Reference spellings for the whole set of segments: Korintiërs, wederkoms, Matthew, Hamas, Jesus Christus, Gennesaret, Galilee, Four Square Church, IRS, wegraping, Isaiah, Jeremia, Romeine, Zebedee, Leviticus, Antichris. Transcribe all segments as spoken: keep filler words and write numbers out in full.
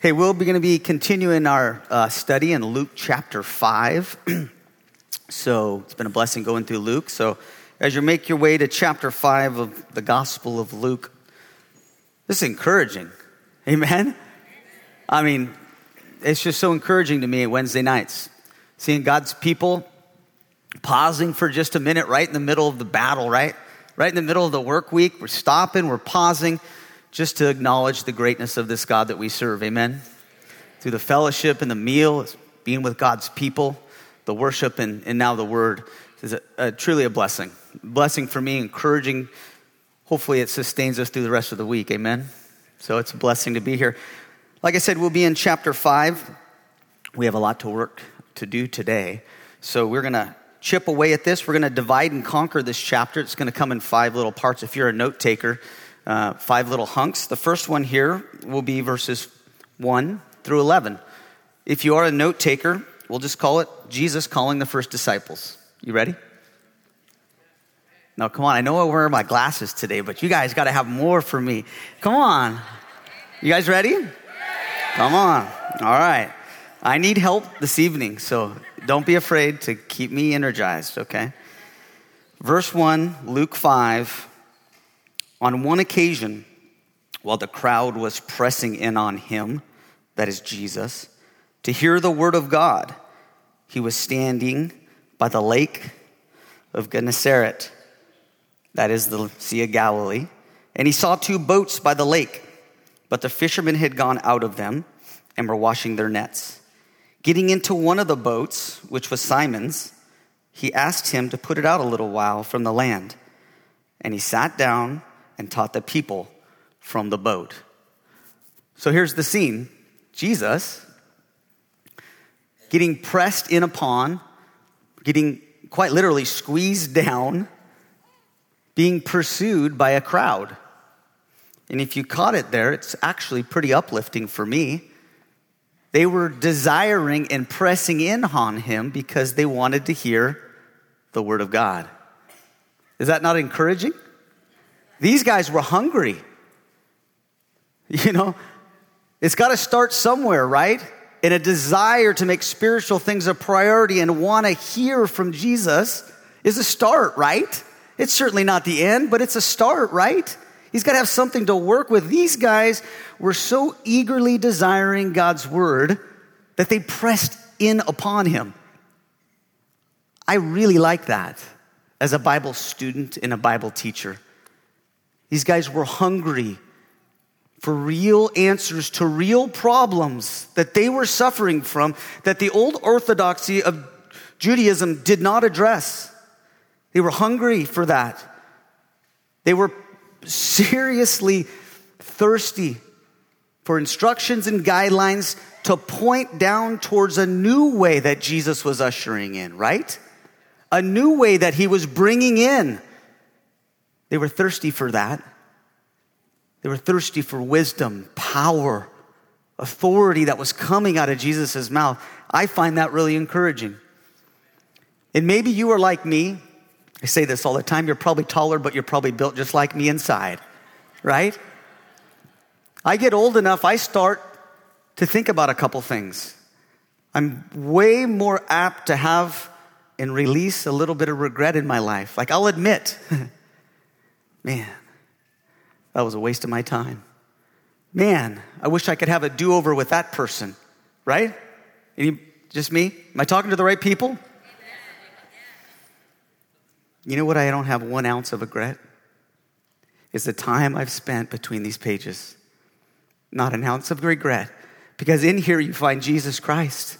Hey, we'll be going to be continuing our uh, study in Luke chapter five. So it's been a blessing going through Luke. So as you make your way to chapter five of the Gospel of Luke, this is encouraging. Amen? I mean, it's just so encouraging to me Wednesday nights, seeing God's people pausing for just a minute right in the middle of the battle, right? Right in the middle of the work week. We're stopping, we're pausing just to acknowledge the greatness of this God that we serve. Amen? Through the fellowship and the meal, being with God's people, the worship, and, and now the word is a, a, truly a blessing. Blessing for me, encouraging. Hopefully it sustains us through the rest of the week. Amen? So it's a blessing to be here. Like I said, we'll be in chapter five. We have a lot to work to do today. So we're going to chip away at this. We're going to divide and conquer this chapter. It's going to come in five little parts. If you're a note taker, Uh, five little hunks. The first one here will be verses one through eleven. If you are a note taker, we'll just call it Jesus calling the first disciples. You ready? Now, come on. I know I wear my glasses today, but you guys got to have more for me. Come on. You guys ready? Come on. All right. I need help this evening, so don't be afraid to keep me energized, okay? Verse one, Luke five. On one occasion, while the crowd was pressing in on him, that is Jesus, to hear the word of God, he was standing by the lake of Gennesaret, that is the Sea of Galilee, and he saw two boats by the lake, but the fishermen had gone out of them and were washing their nets. Getting into one of the boats, which was Simon's, he asked him to put it out a little while from the land, and he sat down and taught the people from the boat. So here's the scene. Jesus getting pressed in upon, getting quite literally squeezed down, being pursued by a crowd. And if you caught it there, it's actually pretty uplifting for me. They were desiring and pressing in on him because they wanted to hear the word of God. Is that not encouraging? These guys were hungry. You know, it's got to start somewhere, right? In a desire to make spiritual things a priority and want to hear from Jesus is a start, right? It's certainly not the end, but it's a start, right? He's got to have something to work with. These guys were so eagerly desiring God's word that they pressed in upon him. I really like that as a Bible student and a Bible teacher. These guys were hungry for real answers to real problems that they were suffering from, that the old orthodoxy of Judaism did not address. They were hungry for that. They were seriously thirsty for instructions and guidelines to point down towards a new way that Jesus was ushering in, right? A new way that he was bringing in. They were thirsty for that. They were thirsty for wisdom, power, authority that was coming out of Jesus' mouth. I find that really encouraging. And maybe you are like me. I say this all the time. You're probably taller, but you're probably built just like me inside, right? I get old enough, I start to think about a couple things. I'm way more apt to have and release a little bit of regret in my life. Like, I'll admit, man, that was a waste of my time. Man, I wish I could have a do-over with that person, right? Any, just me? Am I talking to the right people? Amen. You know what? I don't have one ounce of regret. It's the time I've spent between these pages. Not an ounce of regret. Because in here you find Jesus Christ.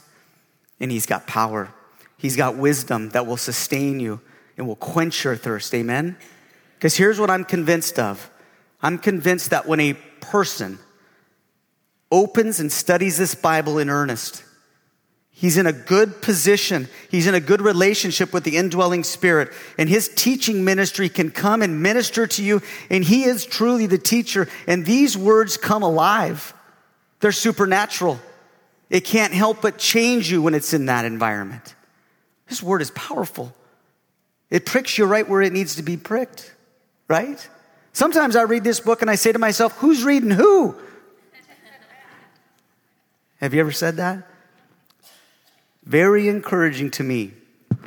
And he's got power. He's got wisdom that will sustain you and will quench your thirst. Amen? Because here's what I'm convinced of. I'm convinced that when a person opens and studies this Bible in earnest, he's in a good position. He's in a good relationship with the indwelling Spirit. And his teaching ministry can come and minister to you. And he is truly the teacher. And these words come alive. They're supernatural. It can't help but change you when it's in that environment. This word is powerful. It pricks you right where it needs to be pricked. Right? Sometimes I read this book and I say to myself, who's reading who? Have you ever said that? Very encouraging to me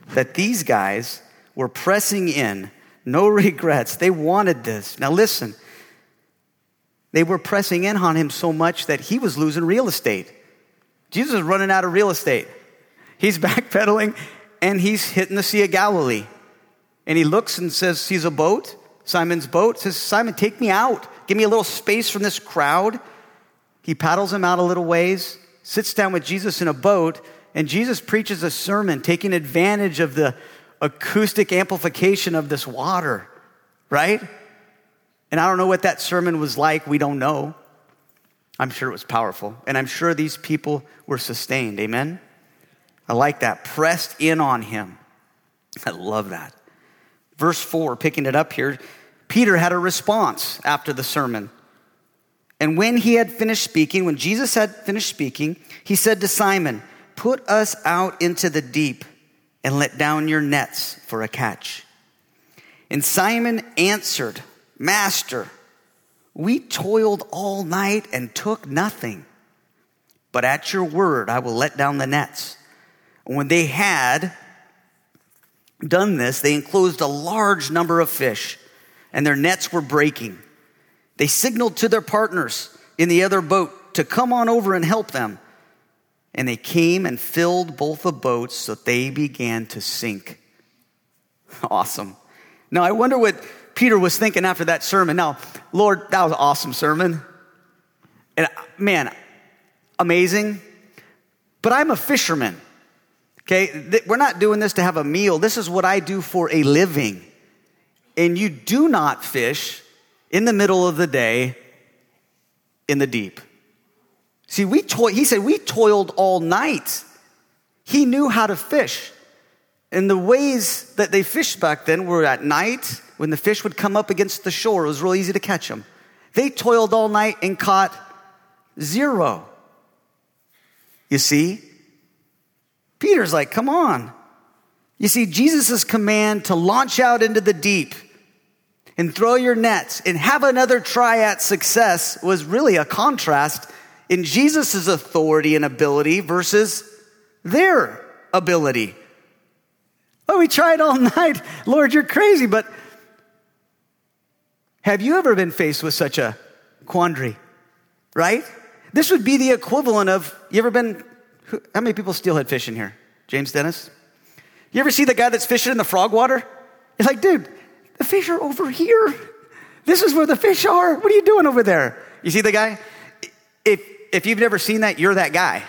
that these guys were pressing in, no regrets. They wanted this. Now listen, they were pressing in on him so much that he was losing real estate. Jesus is running out of real estate. He's backpedaling and he's hitting the Sea of Galilee. And he looks and says, sees a boat, Simon's boat, says, Simon, take me out. Give me a little space from this crowd. He paddles him out a little ways, sits down with Jesus in a boat, and Jesus preaches a sermon taking advantage of the acoustic amplification of this water, right? And I don't know what that sermon was like. We don't know. I'm sure it was powerful. And I'm sure these people were sustained. Amen? I like that. Pressed in on him. I love that. Verse four, picking it up here. Peter had a response after the sermon. And when he had finished speaking, when Jesus had finished speaking, he said to Simon, put us out into the deep and let down your nets for a catch. And Simon answered, Master, we toiled all night and took nothing, but at your word, I will let down the nets. And when they had done this, they enclosed a large number of fish, and their nets were breaking. They signaled to their partners in the other boat to come on over and help them. And they came and filled both the boats, so they began to sink. Awesome. Now, I wonder what Peter was thinking after that sermon. Now, Lord, that was an awesome sermon. And man, amazing. But I'm a fisherman, okay? We're not doing this to have a meal. This is what I do for a living. And you do not fish in the middle of the day in the deep. See, we to- he said, we toiled all night. He knew how to fish. And the ways that they fished back then were at night when the fish would come up against the shore. It was real easy to catch them. They toiled all night and caught zero. You see? Peter's like, come on. You see, Jesus' command to launch out into the deep and throw your nets and have another try at success was really a contrast in Jesus' authority and ability versus their ability. Oh, we tried all night. Lord, you're crazy, but have you ever been faced with such a quandary, right? This would be the equivalent of, you ever been, how many people steelhead fish in here? James Dennis? You ever see the guy that's fishing in the frog water? You're like, dude, the fish are over here. This is where the fish are. What are you doing over there? You see the guy? If If you've never seen that, you're that guy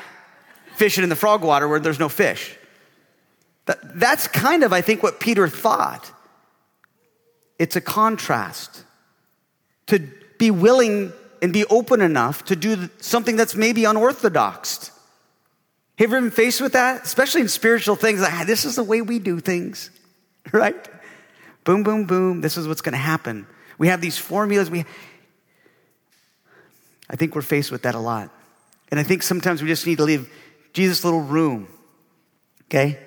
fishing in the frog water where there's no fish. That, that's kind of, I think, what Peter thought. It's a contrast to be willing and be open enough to do something that's maybe unorthodox. Have you ever been faced with that? Especially in spiritual things, like, ah, this is the way we do things, right? Boom, boom, boom. This is what's going to happen. We have these formulas. We I think we're faced with that a lot. And I think sometimes we just need to leave Jesus' little room, okay?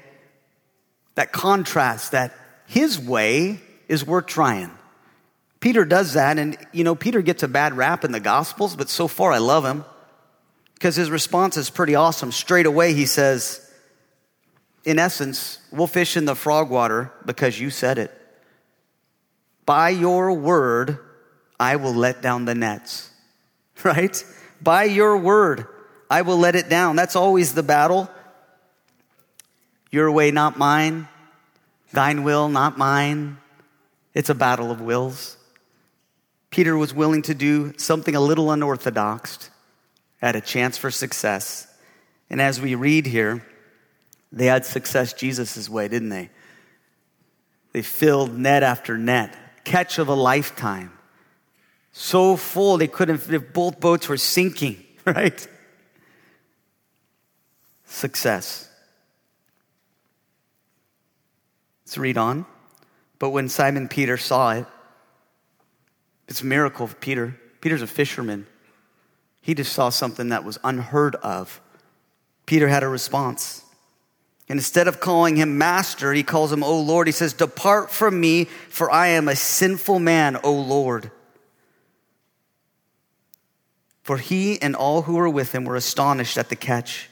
That contrast, that his way is worth trying. Peter does that, and, you know, Peter gets a bad rap in the Gospels, but so far I love him because his response is pretty awesome. Straight away he says, in essence, we'll fish in the frog water because you said it. By your word, I will let down the nets. Right? By your word, I will let it down. That's always the battle. Your way, not mine. Thine will, not mine. It's a battle of wills. Peter was willing to do something a little unorthodox at a chance for success. And as we read here, they had success Jesus' way, didn't they? They filled net after net, catch of a lifetime. So full, they couldn't, both boats were sinking, right? Success. Let's read on. But when Simon Peter saw it, it's a miracle of Peter. Peter's a fisherman. He just saw something that was unheard of. Peter had a response. And instead of calling him master, he calls him, O Lord. He says, depart from me, for I am a sinful man, O Lord. For he and all who were with him were astonished at the catch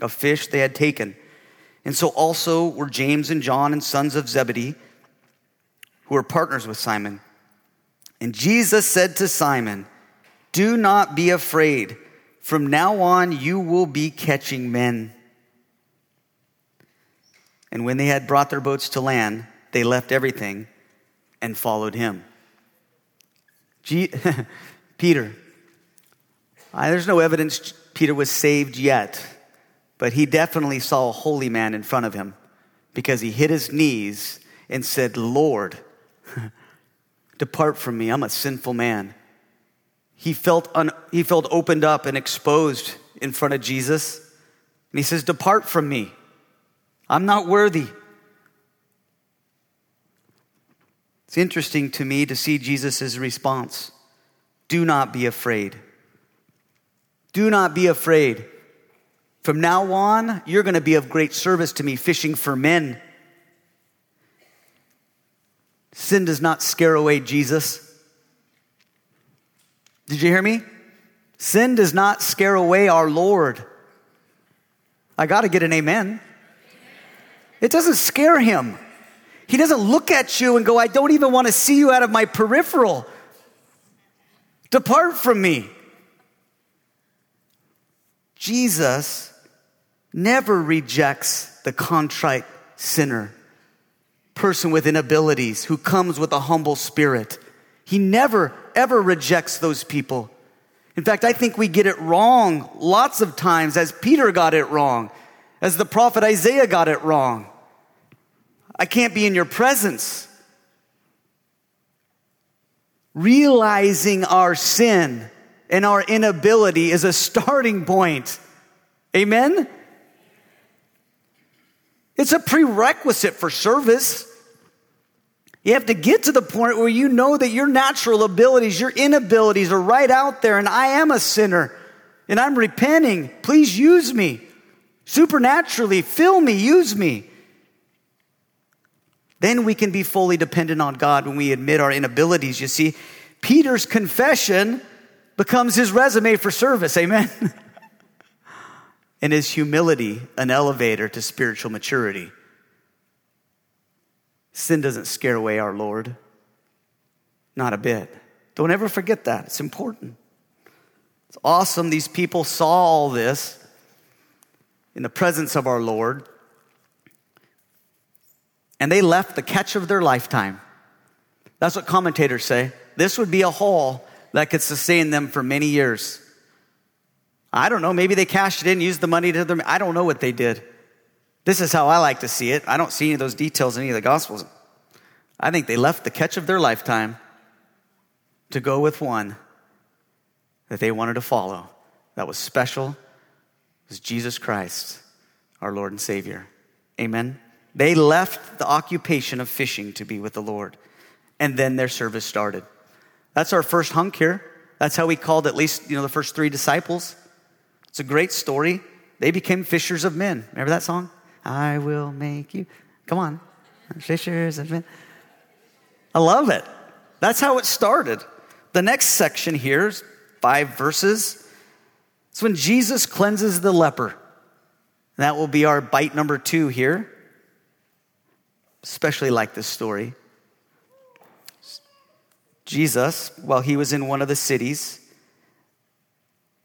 of fish they had taken. And so also were James and John and sons of Zebedee, who were partners with Simon. And Jesus said to Simon, "Do not be afraid. From now on, you will be catching men." And when they had brought their boats to land, they left everything and followed him. G- Peter, I, there's no evidence Peter was saved yet, but he definitely saw a holy man in front of him because he hit his knees and said, "Lord, depart from me. I'm a sinful man." He felt un, he felt opened up and exposed in front of Jesus. And he says, "Depart from me. I'm not worthy." It's interesting to me to see Jesus' response. Do not be afraid. Do not be afraid. From now on, you're going to be of great service to me, fishing for men. Sin does not scare away Jesus. Did you hear me? Sin does not scare away our Lord. I got to get an amen. It doesn't scare him. He doesn't look at you and go, "I don't even want to see you out of my peripheral. Depart from me." Jesus never rejects the contrite sinner, person with inabilities who comes with a humble spirit. He never, ever rejects those people. In fact, I think we get it wrong lots of times, as Peter got it wrong, as the prophet Isaiah got it wrong. "I can't be in your presence." Realizing our sin and our inability is a starting point. Amen? It's a prerequisite for service. You have to get to the point where you know that your natural abilities, your inabilities are right out there, and I am a sinner, and I'm repenting. Please use me. Supernaturally, fill me, use me. Then we can be fully dependent on God when we admit our inabilities. You see, Peter's confession becomes his resume for service. Amen? And his humility, an elevator to spiritual maturity. Sin doesn't scare away our Lord. Not a bit. Don't ever forget that. It's important. It's awesome. These people saw all this in the presence of our Lord. And they left the catch of their lifetime. That's what commentators say. This would be a haul that could sustain them for many years. I don't know. Maybe they cashed it in, used the money to them. I don't know what they did. This is how I like to see it. I don't see any of those details in any of the Gospels. I think they left the catch of their lifetime to go with one that they wanted to follow. That was special. It was Jesus Christ, our Lord and Savior. Amen. They left the occupation of fishing to be with the Lord. And then their service started. That's our first hunk here. That's how we called at least, you know, the first three disciples. It's a great story. They became fishers of men. Remember that song? I will make you. Come on. Fishers of men. I love it. That's how it started. The next section here is five verses. It's when Jesus cleanses the leper. That will be our bite number two here. Especially like this story. Jesus, while he was in one of the cities,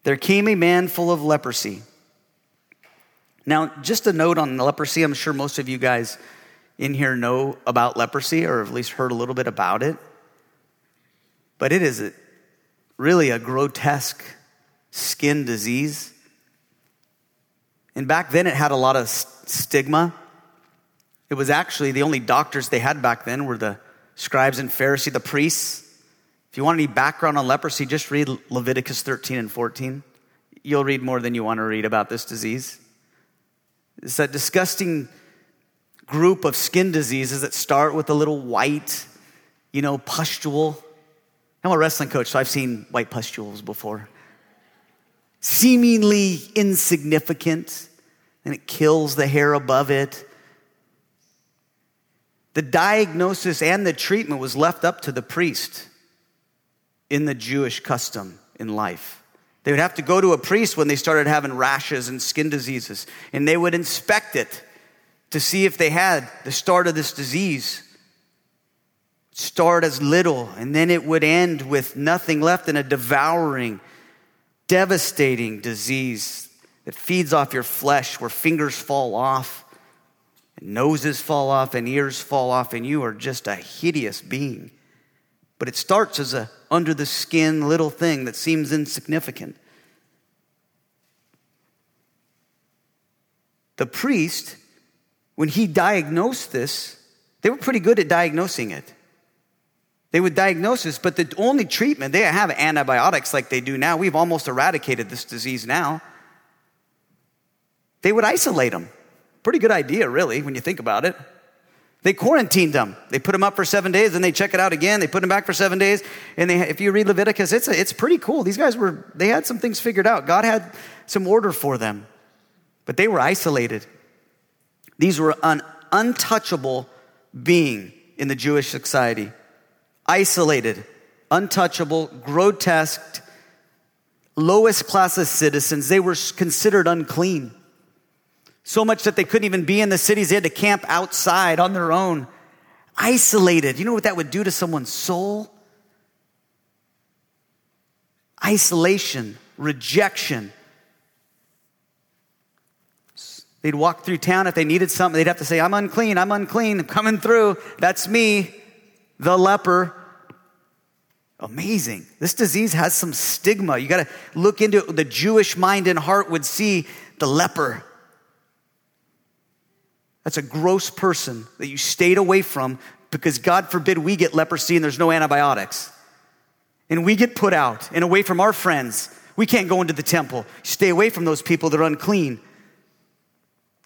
there came a man full of leprosy. Now, just a note on leprosy. I'm sure most of you guys in here know about leprosy, or at least heard a little bit about it. But it is a, really a grotesque skin disease. And back then it had a lot of stigma. It was actually the only doctors they had back then were the scribes and Pharisees, the priests. If you want any background on leprosy, just read Leviticus thirteen and fourteen. You'll read more than you want to read about this disease. It's that disgusting group of skin diseases that start with a little white, you know, pustule. I'm a wrestling coach, so I've seen white pustules before. Seemingly insignificant, and it kills the hair above it. The diagnosis and the treatment was left up to the priest in the Jewish custom in life. They would have to go to a priest when they started having rashes and skin diseases, and they would inspect it to see if they had the start of this disease. Start as little, and then it would end with nothing left in a devouring, devastating disease that feeds off your flesh, where fingers fall off, and noses fall off, and ears fall off, and you are just a hideous being. But it starts as a under the skin little thing that seems insignificant. The priest, when he diagnosed this, they were pretty good at diagnosing it. They would diagnose this, but the only treatment, they have antibiotics like they do now. We've almost eradicated this disease now. They would isolate them. Pretty good idea, really, when you think about it. They quarantined them. They put them up for seven days, then they check it out again. They put them back for seven days. And they, if you read Leviticus, it's a, it's pretty cool. These guys were, they had some things figured out. God had some order for them, but they were isolated. These were an untouchable being in the Jewish society. Isolated, untouchable, grotesque, lowest class of citizens. They were considered unclean. So much that they couldn't even be in the cities. They had to camp outside on their own. Isolated. You know what that would do to someone's soul? Isolation, rejection. They'd walk through town. If they needed something, they'd have to say, I'm unclean, I'm unclean, I'm coming through. That's me, the leper. Amazing. This disease has some stigma. You got to look into it. The Jewish mind and heart would see the leper. That's a gross person that you stayed away from, because God forbid we get leprosy and there's no antibiotics. And we get put out and away from our friends. We can't go into the temple. Stay away from those people that are unclean.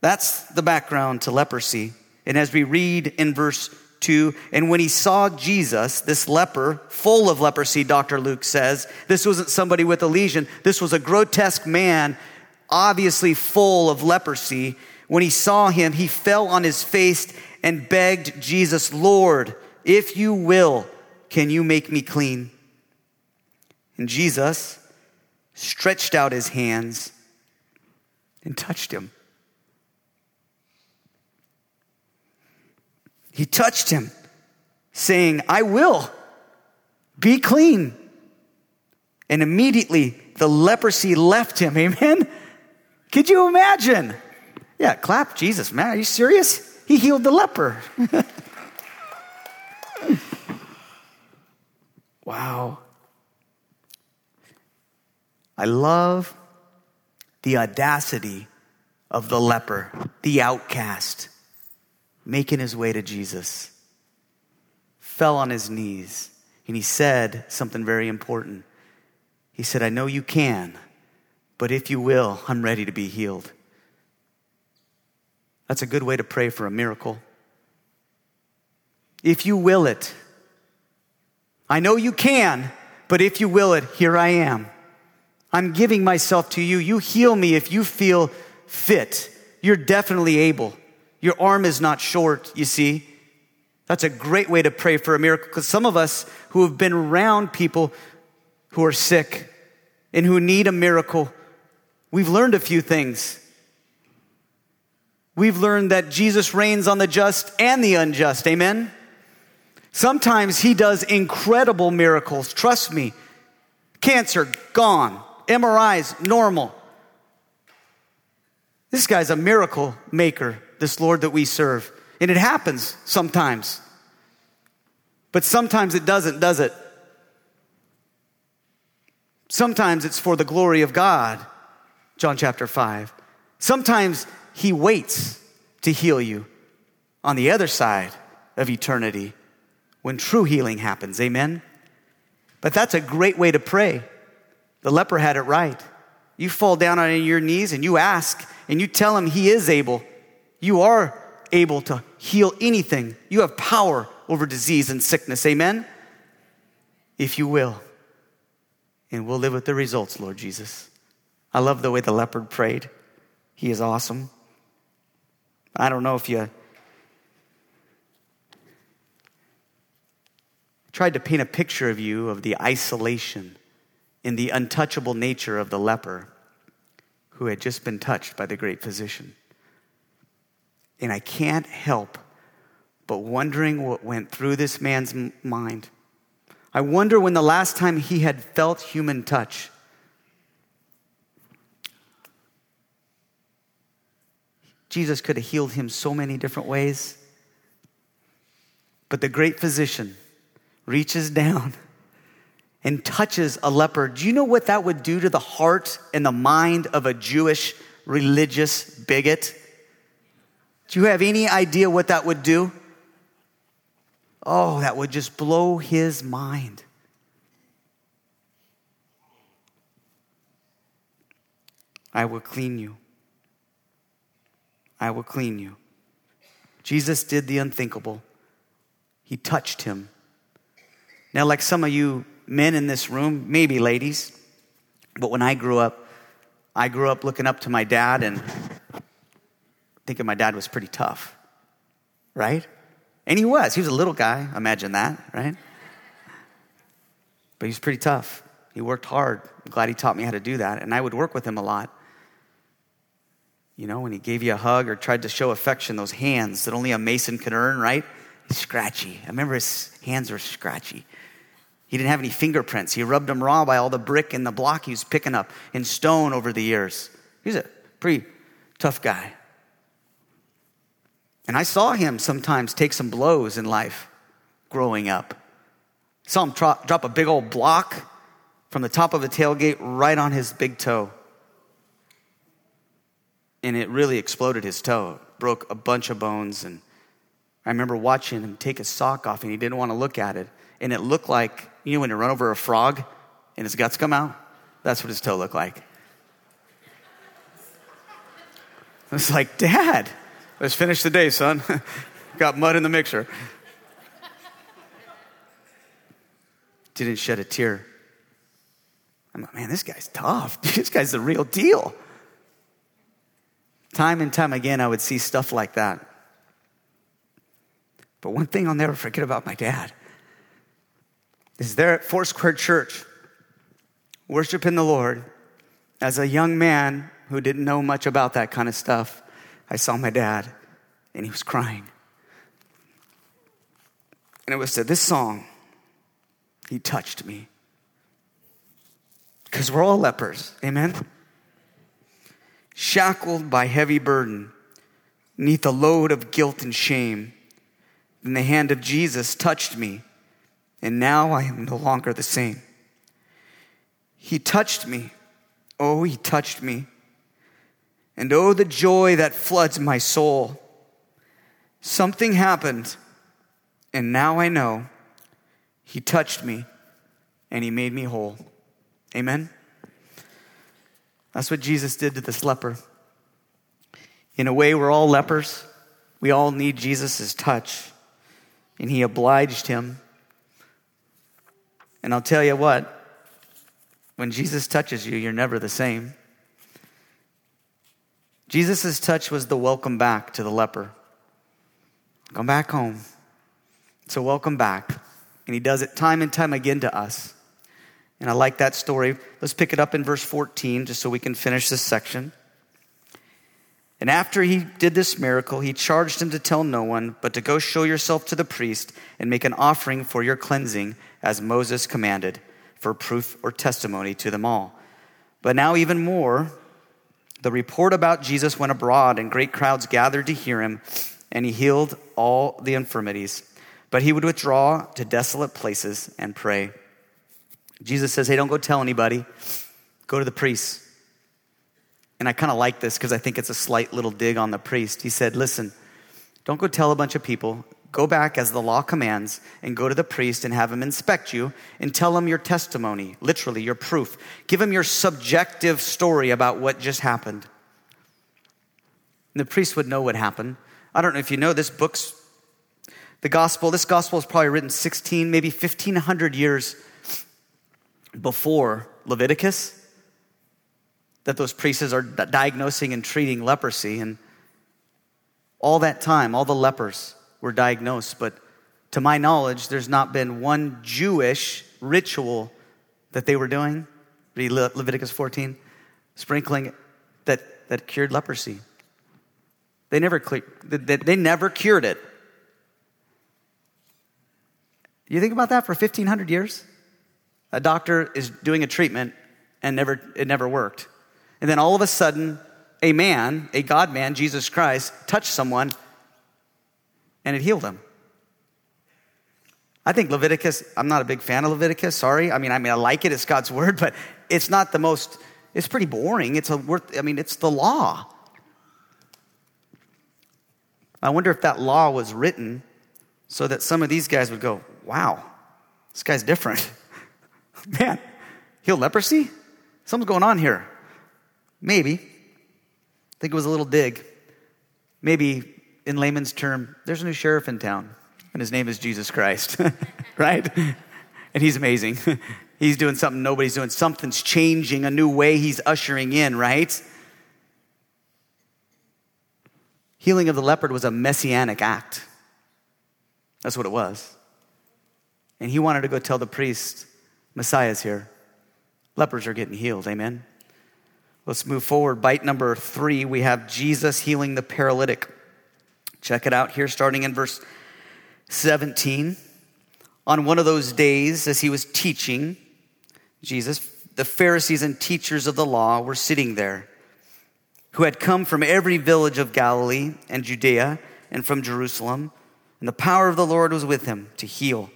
That's the background to leprosy. And as we read in verse two, and when he saw Jesus, this leper, full of leprosy, Doctor Luke says, this wasn't somebody with a lesion. This was a grotesque man, obviously full of leprosy. When he saw him, he fell on his face and begged Jesus, Lord, if you will, can you make me clean? And Jesus stretched out his hands and touched him. He touched him, saying, I will, be clean. And immediately the leprosy left him. Amen? Could you imagine? Yeah, clap, Jesus, man, are you serious? He healed the leper. Wow. I love the audacity of the leper, the outcast, making his way to Jesus, fell on his knees, and he said something very important. He said, I know you can, but if you will, I'm ready to be healed. That's a good way to pray for a miracle. If you will it, I know you can, but if you will it, here I am. I'm giving myself to you. You heal me if you feel fit. You're definitely able. Your arm is not short, you see. That's a great way to pray for a miracle, because some of us who have been around people who are sick and who need a miracle, we've learned a few things. We've learned that Jesus reigns on the just and the unjust. Amen? Sometimes he does incredible miracles. Trust me. Cancer, gone. M R Is, normal. This guy's a miracle maker, this Lord that we serve. And it happens sometimes. But sometimes it doesn't, does it? Sometimes it's for the glory of God. John chapter five. Sometimes he waits to heal you on the other side of eternity when true healing happens. Amen? But that's a great way to pray. The leper had it right. You fall down on your knees and you ask and you tell him he is able. You are able to heal anything. You have power over disease and sickness. Amen? If you will. And we'll live with the results, Lord Jesus. I love the way the leper prayed. He is awesome. I don't know if you tried to paint a picture of you of the isolation in the untouchable nature of the leper who had just been touched by the great physician. And I can't help but wondering what went through this man's m- mind. I wonder when the last time he had felt human touch. Jesus could have healed him so many different ways. But the great physician reaches down and touches a leper. Do you know what that would do to the heart and the mind of a Jewish religious bigot? Do you have any idea what that would do? Oh, that would just blow his mind. I will clean you. I will clean you. Jesus did the unthinkable. He touched him. Now, like some of you men in this room, maybe ladies, but when I grew up, I grew up looking up to my dad and thinking my dad was pretty tough, right? And he was. He was a little guy. Imagine that, right? But he was pretty tough. He worked hard. I'm glad he taught me how to do that. And I would work with him a lot. You know, when he gave you a hug or tried to show affection, those hands that only a mason could earn, right? Scratchy. I remember his hands were scratchy. He didn't have any fingerprints. He rubbed them raw by all the brick and the block he was picking up and stone over the years. He was a pretty tough guy. And I saw him sometimes take some blows in life growing up. I saw him tro- drop a big old block from the top of a tailgate right on his big toe. And it really exploded his toe. It broke a bunch of bones. And I remember watching him take his sock off and he didn't want to look at it. And it looked like, you know, when you run over a frog and his guts come out? That's what his toe looked like. I was like, Dad, let's finish the day, son. Got mud in the mixer. Didn't shed a tear. I'm like, man, this guy's tough. This guy's the real deal. Time and time again, I would see stuff like that. But one thing I'll never forget about my dad is there at Four Square Church, worshiping the Lord, as a young man who didn't know much about that kind of stuff, I saw my dad, and he was crying. And it was to this song, He Touched Me. Because we're all lepers, amen? Shackled by heavy burden, neath the load of guilt and shame, then the hand of Jesus touched me, and now I am no longer the same. He touched me. Oh, He touched me. And oh, the joy that floods my soul. Something happened, and now I know He touched me, and He made me whole. Amen? That's what Jesus did to this leper. In a way, we're all lepers. We all need Jesus' touch, and He obliged him. And I'll tell you what, when Jesus touches you, you're never the same. Jesus' touch was the welcome back to the leper. Come back home. So welcome back. And He does it time and time again to us. And I like that story. Let's pick it up in verse fourteen, just so we can finish this section. And after He did this miracle, He charged him to tell no one, but to go show yourself to the priest and make an offering for your cleansing, as Moses commanded, for proof or testimony to them all. But now even more, the report about Jesus went abroad, and great crowds gathered to hear Him, and He healed all the infirmities. But He would withdraw to desolate places and pray. Jesus says, hey, don't go tell anybody. Go to the priest. And I kind of like this because I think it's a slight little dig on the priest. He said, listen, don't go tell a bunch of people. Go back as the law commands and go to the priest and have him inspect you and tell him your testimony, literally your proof. Give him your subjective story about what just happened. And the priest would know what happened. I don't know if you know this book's, the gospel, this gospel is probably written sixteen, maybe fifteen hundred years before Leviticus, that those priests are diagnosing and treating leprosy. And all that time, all the lepers were diagnosed, but to my knowledge, there's not been one Jewish ritual that they were doing Read Le- Leviticus fourteen. Sprinkling that, that cured leprosy. They never cle- they, they never cured it. You think about that for fifteen hundred years? A doctor is doing a treatment and never it never worked. And then all of a sudden, a man, a God man, Jesus Christ, touched someone and it healed them. I think Leviticus, I'm not a big fan of Leviticus, sorry. I mean, I mean, I like it, it's God's word, but it's not the most, it's pretty boring. It's a worth, I mean, it's the law. I wonder if that law was written so that some of these guys would go, wow, this guy's different. Man, healed leprosy? Something's going on here. Maybe. I think it was a little dig. Maybe in layman's term, there's a new sheriff in town. And his name is Jesus Christ, right? And he's amazing. He's doing something nobody's doing. Something's changing, a new way he's ushering in, right? Healing of the leopard was a messianic act. That's what it was. And he wanted to go tell the priest, Messiah's here. Lepers are getting healed, amen? Let's move forward. Bite number three, we have Jesus healing the paralytic. Check it out here, starting in verse seventeen, on one of those days as he was teaching, Jesus, the Pharisees and teachers of the law were sitting there, who had come from every village of Galilee and Judea and from Jerusalem, and the power of the Lord was with him to heal.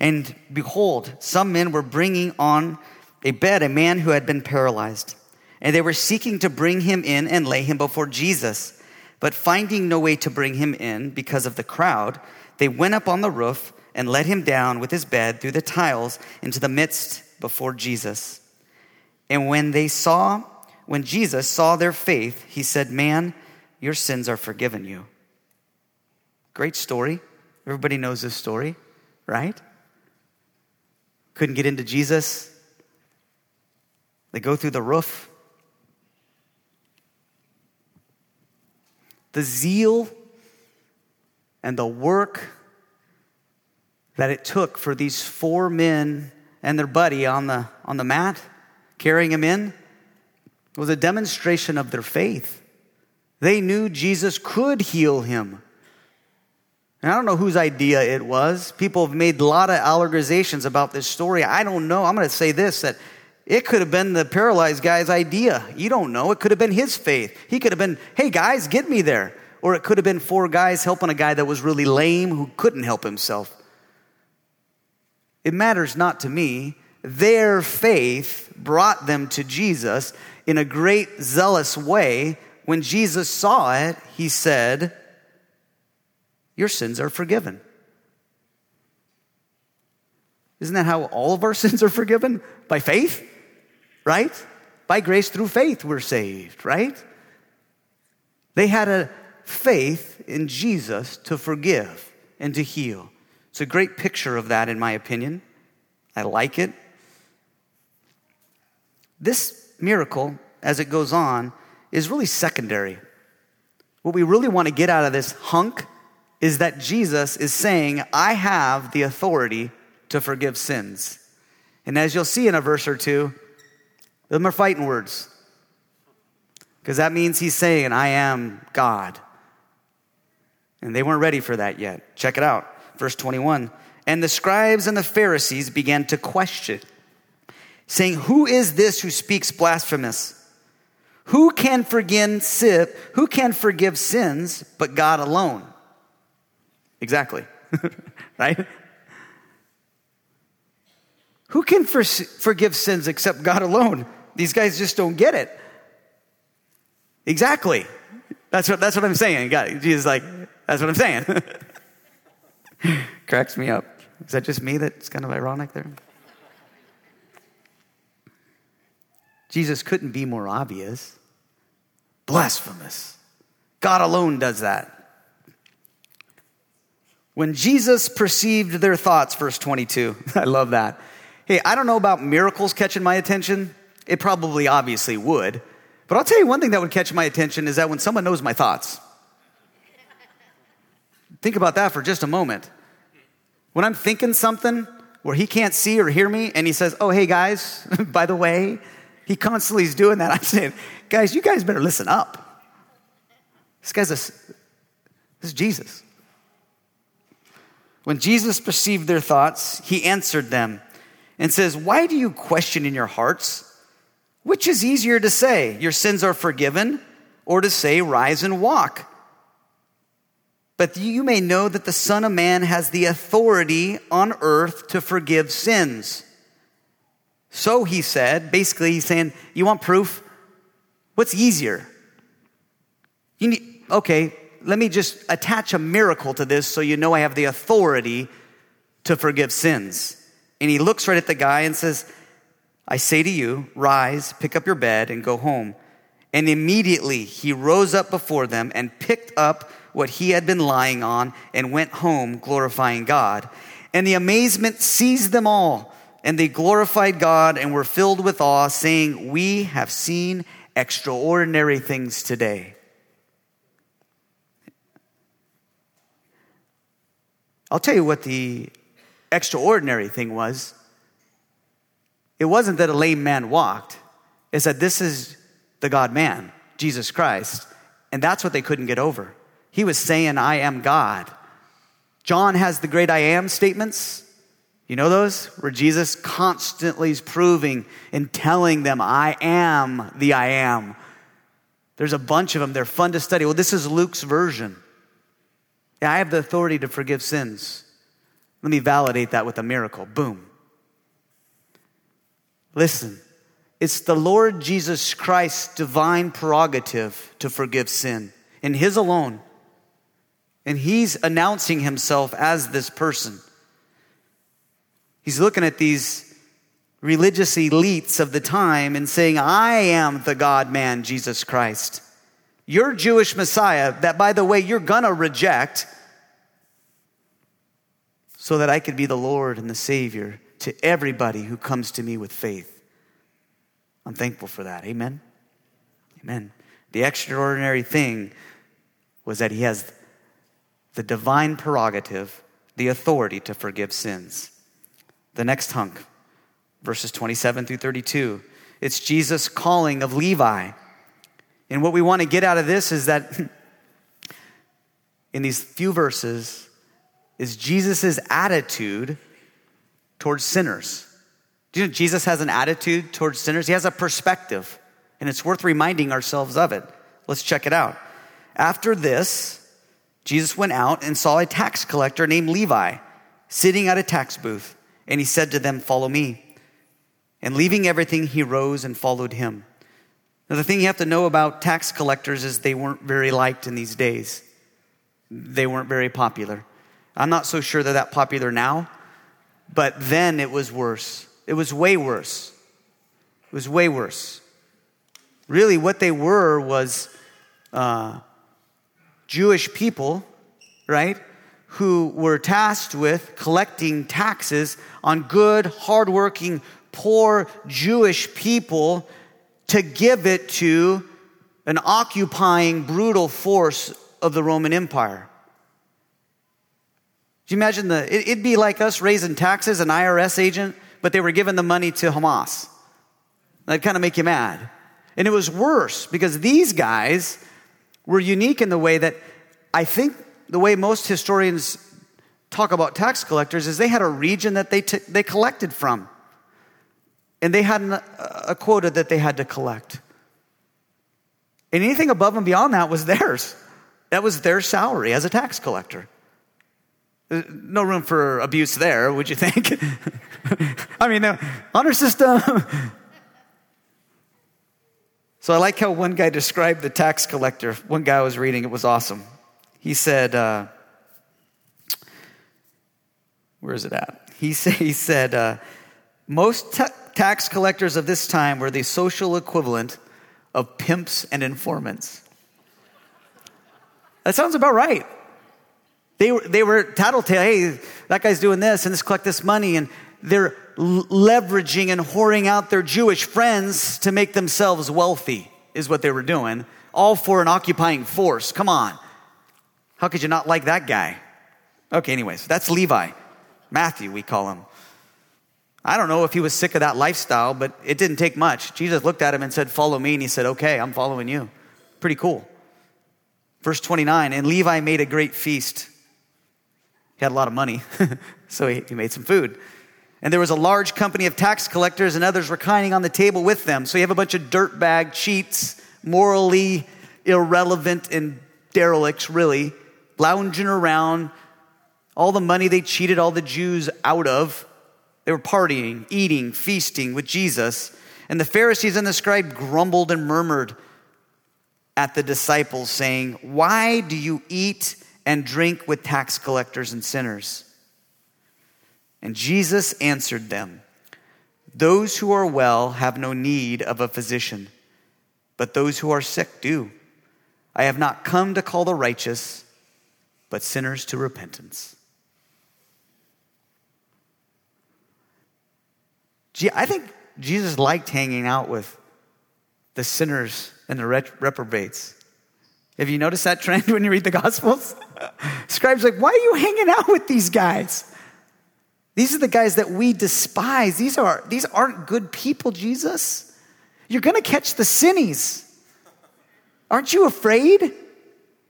And behold, some men were bringing on a bed a man who had been paralyzed, and they were seeking to bring him in and lay him before Jesus. But finding no way to bring him in because of the crowd, they went up on the roof and let him down with his bed through the tiles into the midst before Jesus. And when they saw, when Jesus saw their faith, he said, "Man, your sins are forgiven you." Great story. Everybody knows this story, right? Couldn't get into Jesus. They go through the roof. The zeal and the work that it took for these four men and their buddy on the on the mat, carrying him in, was a demonstration of their faith. They knew Jesus could heal him. And I don't know whose idea it was. People have made a lot of allegorizations about this story. I don't know. I'm going to say this, that it could have been the paralyzed guy's idea. You don't know. It could have been his faith. He could have been, hey, guys, get me there. Or it could have been four guys helping a guy that was really lame who couldn't help himself. It matters not to me. Their faith brought them to Jesus in a great, zealous way. When Jesus saw it, he said, "Your sins are forgiven." Isn't that how all of our sins are forgiven? By faith, right? By grace through faith we're saved, right? They had a faith in Jesus to forgive and to heal. It's a great picture of that, in my opinion. I like it. This miracle, as it goes on, is really secondary. What we really want to get out of this hunk is that Jesus is saying, I have the authority to forgive sins. And as you'll see in a verse or two, them are fighting words. Because that means he's saying, I am God. And they weren't ready for that yet. Check it out. Verse twenty-one. And the scribes and the Pharisees began to question, saying, who is this who speaks blasphemous? Who can forgive sin? Who can forgive sins but God alone? Exactly. Right? Who can for- forgive sins except God alone? These guys just don't get it. Exactly. That's what that's what I'm saying. God, Jesus, like, that's what I'm saying. Cracks me up. Is that just me that's kind of ironic there? Jesus couldn't be more obvious. Blasphemous. God alone does that. When Jesus perceived their thoughts, verse twenty-two. I love that. Hey, I don't know about miracles catching my attention. It probably obviously would. But I'll tell you one thing that would catch my attention is that when someone knows my thoughts. Think about that for just a moment. When I'm thinking something, where he can't see or hear me, and he says, oh, hey, guys, by the way, he constantly is doing that. I'm saying, guys, you guys better listen up. This guy's a, this is Jesus. When Jesus perceived their thoughts, he answered them and says, why do you question in your hearts? Which is easier to say, your sins are forgiven, or to say, rise and walk? But you may know that the Son of Man has the authority on earth to forgive sins. So he said, basically he's saying, you want proof? What's easier? You need, okay, let me just attach a miracle to this so you know I have the authority to forgive sins. And he looks right at the guy and says, I say to you, rise, pick up your bed, and go home. And immediately he rose up before them and picked up what he had been lying on and went home glorifying God. And the amazement seized them all, and they glorified God and were filled with awe, saying, we have seen extraordinary things today. I'll tell you what the extraordinary thing was. It wasn't that a lame man walked. It said, this is the God-man, Jesus Christ. And that's what they couldn't get over. He was saying, I am God. John has the great I am statements. You know those? Where Jesus constantly is proving and telling them, I am the I am. There's a bunch of them. They're fun to study. Well, this is Luke's version. Yeah, I have the authority to forgive sins. Let me validate that with a miracle. Boom. Listen, it's the Lord Jesus Christ's divine prerogative to forgive sin, and his alone. And he's announcing himself as this person. He's looking at these religious elites of the time and saying, I am the God-man, Jesus Christ. Your Jewish Messiah, that, by the way, you're gonna reject so that I could be the Lord and the Savior to everybody who comes to me with faith. I'm thankful for that. Amen? Amen. The extraordinary thing was that he has the divine prerogative, the authority to forgive sins. The next hunk, verses twenty-seven through thirty-two, it's Jesus' calling of Levi. And what we want to get out of this is that in these few verses is Jesus' attitude towards sinners. Do you know Jesus has an attitude towards sinners? He has a perspective, and it's worth reminding ourselves of it. Let's check it out. After this, Jesus went out and saw a tax collector named Levi sitting at a tax booth, and he said to them, follow me. And leaving everything, he rose and followed him. Now, the thing you have to know about tax collectors is they weren't very liked in these days. They weren't very popular. I'm not so sure they're that popular now, but then it was worse. It was way worse. It was way worse. Really, what they were was uh, Jewish people, right, who were tasked with collecting taxes on good, hardworking, poor Jewish people to give it to an occupying, brutal force of the Roman Empire. Do you imagine the, it, it'd be like us raising taxes, an I R S agent, but they were giving the money to Hamas. That'd kind of make you mad. And it was worse because these guys were unique in the way that I think the way most historians talk about tax collectors is they had a region that they t- they collected from. And they had an, a quota that they had to collect. And anything above and beyond that was theirs. That was their salary as a tax collector. No room for abuse there, would you think? I mean, no, honor system. So I like how one guy described the tax collector. One guy I was reading, it was awesome. He said, uh, where is it at? He, say, he said, uh, most ta- tax collectors of this time were the social equivalent of pimps and informants. That sounds about right. They were, they were tattletale, hey, that guy's doing this and this collect this money, and they're l- leveraging and whoring out their Jewish friends to make themselves wealthy is what they were doing, all for an occupying force. Come on. How could you not like that guy? Okay, anyways, that's Levi. Matthew, we call him. I don't know if he was sick of that lifestyle, but it didn't take much. Jesus looked at him and said, follow me. And he said, okay, I'm following you. Pretty cool. Verse twenty-nine, and Levi made a great feast. He had a lot of money, so he, he made some food. And there was a large company of tax collectors and others reclining on the table with them. So you have a bunch of dirtbag cheats, morally irrelevant and derelicts, really, lounging around. All the money they cheated all the Jews out of, they were partying, eating, feasting with Jesus. And the Pharisees and the scribe grumbled and murmured at the disciples, saying, why do you eat and drink with tax collectors and sinners? And Jesus answered them, those who are well have no need of a physician, but those who are sick do. I have not come to call the righteous, but sinners to repentance. Gee, I think Jesus liked hanging out with the sinners and the reprobates. Have you noticed that trend when you read the Gospels? Scribes like, why are you hanging out with these guys? These are the guys that we despise. These are these aren't good people, Jesus. You're going to catch the sinnies. Aren't you afraid?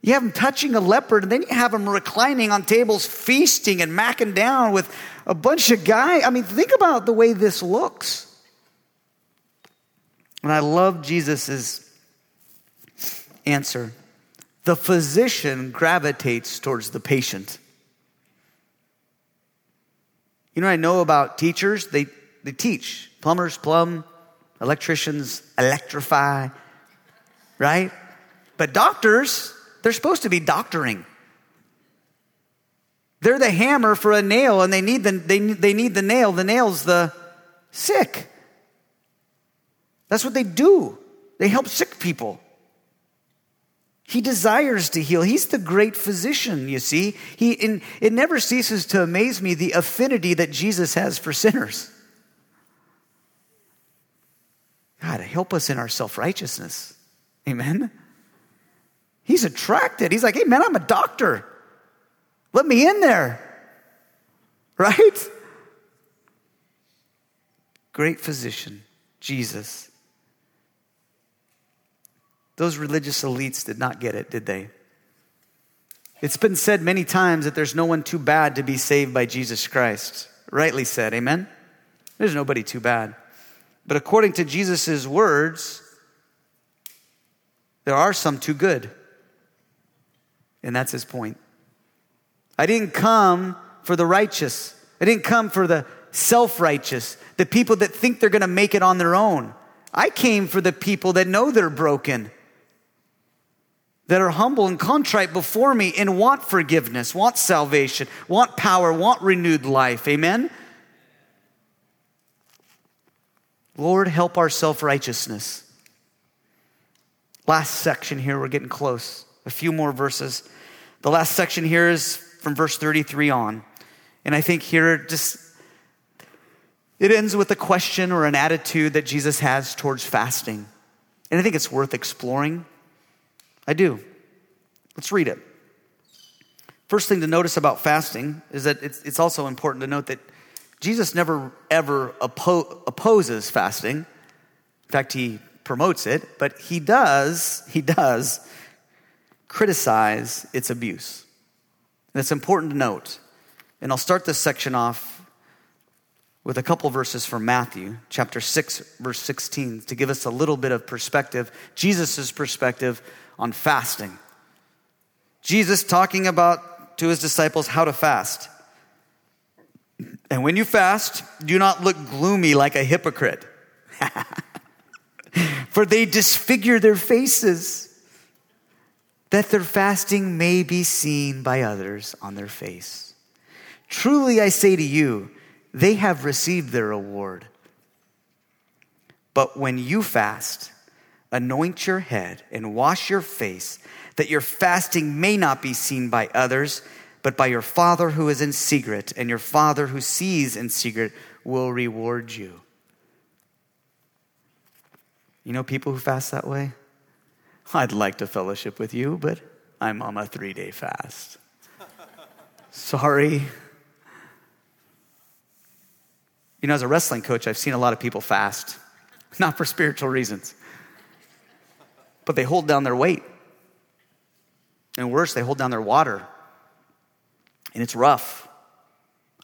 You have them touching a leopard, and then you have them reclining on tables, feasting and macking down with a bunch of guys. I mean, think about the way this looks. And I love Jesus's answer. The physician gravitates towards the patient. You know what I know about teachers? They, they teach. Plumbers plumb, electricians electrify, right? But doctors, they're supposed to be doctoring. They're the hammer for a nail, and they need the, they, they need the nail. The nail's the sick. That's what they do. They help sick people. He desires to heal. He's the great physician, you see. He in, it never ceases to amaze me the affinity that Jesus has for sinners. God, help us in our self-righteousness. Amen? He's attracted. He's like, hey, man, I'm a doctor. Let me in there. Right? Great physician, Jesus. Those religious elites did not get it, did they? It's been said many times that there's no one too bad to be saved by Jesus Christ. Rightly said, amen? There's nobody too bad. But according to Jesus' words, there are some too good. And that's his point. I didn't come for the righteous. I didn't come for the self-righteous, the people that think they're going to make it on their own. I came for the people that know they're broken, that are humble and contrite before me and want forgiveness, want salvation, want power, want renewed life. Amen? Lord, help our self-righteousness. Last section here, we're getting close. A few more verses. The last section here is from verse thirty-three on. And I think here just, it ends with a question or an attitude that Jesus has towards fasting. And I think it's worth exploring. I do. Let's read it. First thing to notice about fasting is that it's, it's also important to note that Jesus never, ever oppo- opposes fasting. In fact, he promotes it, but he does, he does criticize its abuse. And it's important to note. And I'll start this section off with a couple verses from Matthew, chapter six, verse sixteen, to give us a little bit of perspective, Jesus's perspective on fasting. Jesus talking about to his disciples how to fast. And when you fast, do not look gloomy like a hypocrite. For they disfigure their faces, that their fasting may be seen by others on their face. Truly I say to you, they have received their reward. But when you fast, anoint your head and wash your face, that your fasting may not be seen by others, but by your Father who is in secret, and your Father who sees in secret will reward you. You know people who fast that way? I'd like to fellowship with you, but I'm on a three-day fast. Sorry. You know, as a wrestling coach, I've seen a lot of people fast, not for spiritual reasons, but they hold down their weight. And worse, they hold down their water. And it's rough.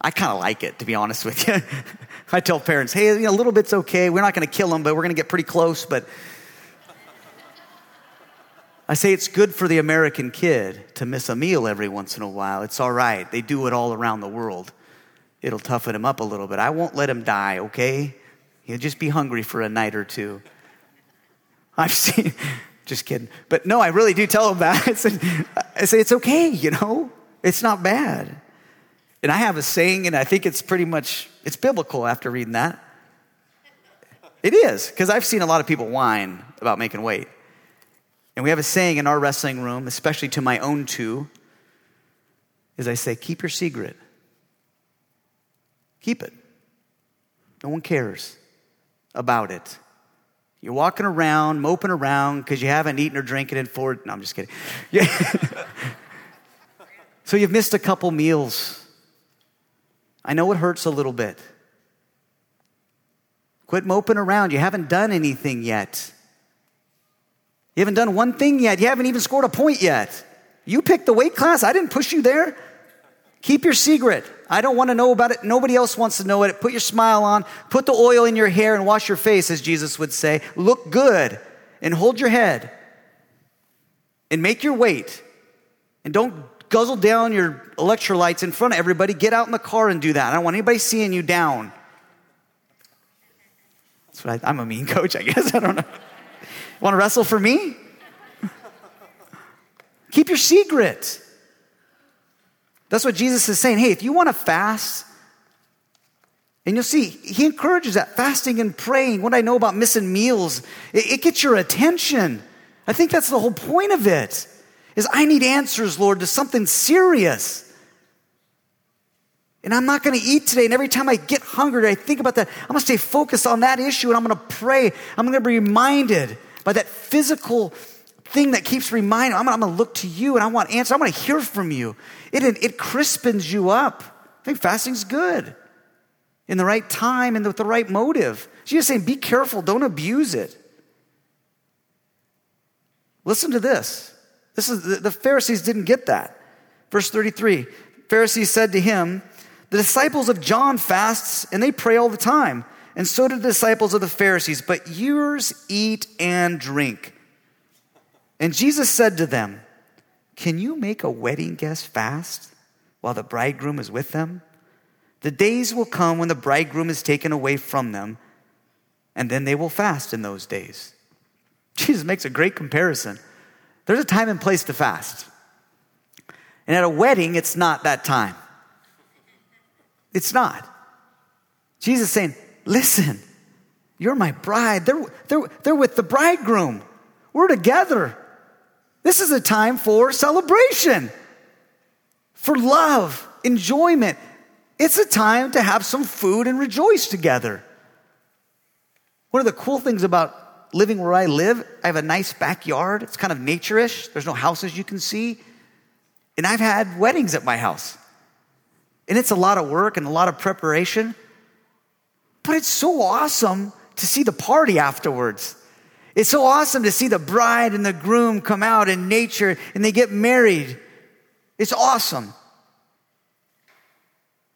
I kind of like it, to be honest with you. I tell parents, hey, you know, a little bit's okay. We're not going to kill them, but we're going to get pretty close. But I say it's good for the American kid to miss a meal every once in a while. It's all right. They do it all around the world. It'll toughen him up a little bit. I won't let him die, okay? He'll just be hungry for a night or two. I've seen, just kidding. But no, I really do tell him that. I said, I say, it's okay, you know? It's not bad. And I have a saying, and I think it's pretty much, it's biblical after reading that. It is, because I've seen a lot of people whine about making weight. And we have a saying in our wrestling room, especially to my own two, is I say, keep your secret. Keep it. No one cares about it. You're walking around, moping around, because you haven't eaten or drinking in four, no, I'm just kidding. Yeah. So you've missed a couple meals. I know it hurts a little bit. Quit moping around. You haven't done anything yet. You haven't done one thing yet. You haven't even scored a point yet. You picked the weight class. I didn't push you there. Keep your secret. I don't want to know about it. Nobody else wants to know it. Put your smile on. Put the oil in your hair and wash your face, as Jesus would say. Look good and hold your head and make your weight. And don't guzzle down your electrolytes in front of everybody. Get out in the car and do that. I don't want anybody seeing you down. That's what I, I'm a mean coach, I guess. I don't know. Want to wrestle for me? Keep your secret. That's what Jesus is saying. Hey, if you want to fast, and you'll see, he encourages that fasting and praying. What I know about missing meals, it, it gets your attention. I think that's the whole point of it, is I need answers, Lord, to something serious. And I'm not going to eat today. And every time I get hungry, I think about that. I'm going to stay focused on that issue, and I'm going to pray. I'm going to be reminded by that physical thing that keeps reminding. I'm going to look to you, and I want answers. I want to hear from you. It, it crispens you up. I think fasting's good in the right time and with the right motive. Jesus is saying, be careful. Don't abuse it. Listen to this. This is the Pharisees didn't get that. Verse thirty-three, Pharisees said to him, the disciples of John fasts and they pray all the time. And so do the disciples of the Pharisees, but yours eat and drink. And Jesus said to them, can you make a wedding guest fast while the bridegroom is with them? The days will come when the bridegroom is taken away from them, and then they will fast in those days. Jesus makes a great comparison. There's a time and place to fast. And at a wedding, it's not that time. It's not. Jesus is saying, listen, you're my bride. They're, they're, they're with the bridegroom. We're together. This is a time for celebration, for love, enjoyment. It's a time to have some food and rejoice together. One of the cool things about living where I live, I have a nice backyard. It's kind of nature-ish. There's no houses you can see. And I've had weddings at my house. And it's a lot of work and a lot of preparation. But it's so awesome to see the party afterwards. It's so awesome to see the bride and the groom come out in nature and they get married. It's awesome.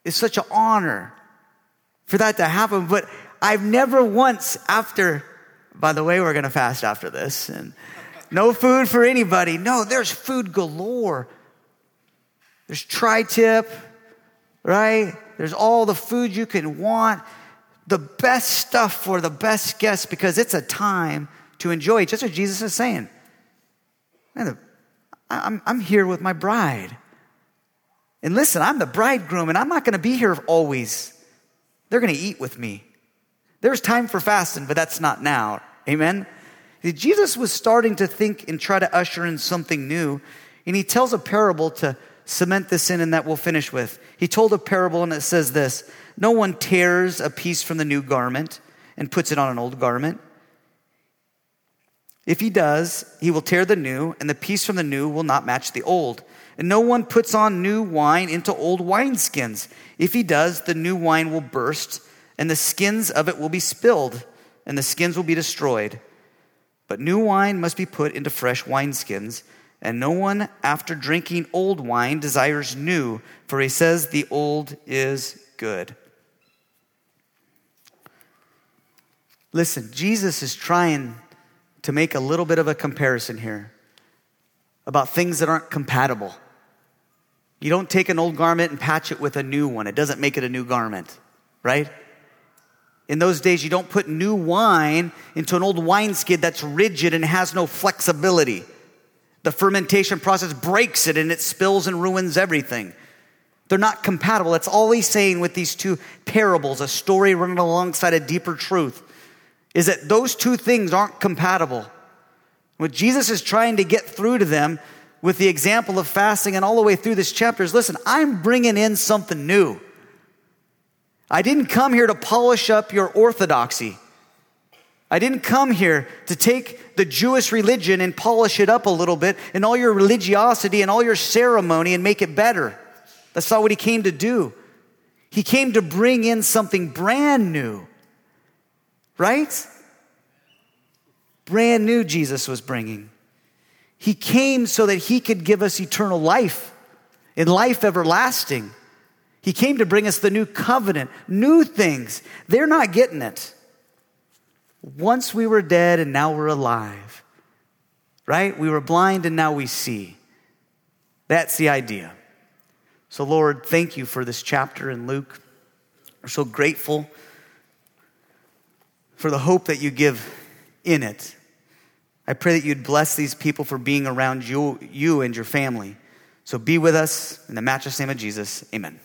It's such an honor for that to happen. But I've never once after... By the way, we're going to fast after this. And no food for anybody. No, there's food galore. There's tri-tip, right? There's all the food you can want. The best stuff for the best guests, because it's a time to enjoy it. That's what Jesus is saying. Man, I'm, I'm here with my bride. And listen, I'm the bridegroom, and I'm not going to be here always. They're going to eat with me. There's time for fasting, but that's not now. Amen? Jesus was starting to think and try to usher in something new. And he tells a parable to cement this in, and that we'll finish with. He told a parable, and it says this. No one tears a piece from the new garment and puts it on an old garment. If he does, he will tear the new, and the piece from the new will not match the old. And no one puts on new wine into old wineskins. If he does, the new wine will burst and the skins of it will be spilled, and the skins will be destroyed. But new wine must be put into fresh wineskins, and no one, after drinking old wine, desires new, for he says the old is good." Listen, Jesus is trying to make a little bit of a comparison here about things that aren't compatible. You don't take an old garment and patch it with a new one. It doesn't make it a new garment, right? In those days, you don't put new wine into an old wineskin that's rigid and has no flexibility. The fermentation process breaks it and it spills and ruins everything. They're not compatible. That's all he's saying with these two parables, a story running alongside a deeper truth, is that those two things aren't compatible. What Jesus is trying to get through to them with the example of fasting and all the way through this chapter is, listen, I'm bringing in something new. I didn't come here to polish up your orthodoxy. I didn't come here to take the Jewish religion and polish it up a little bit and all your religiosity and all your ceremony and make it better. That's not what he came to do. He came to bring in something brand new, right? Brand new Jesus was bringing. He came so that he could give us eternal life and life everlasting. He came to bring us the new covenant, new things. They're not getting it. Once we were dead and now we're alive, right? We were blind and now we see. That's the idea. So Lord, thank you for this chapter in Luke. We're so grateful for the hope that you give in it. I pray that you'd bless these people for being around you, you and your family. So be with us in the matchless name of Jesus. Amen.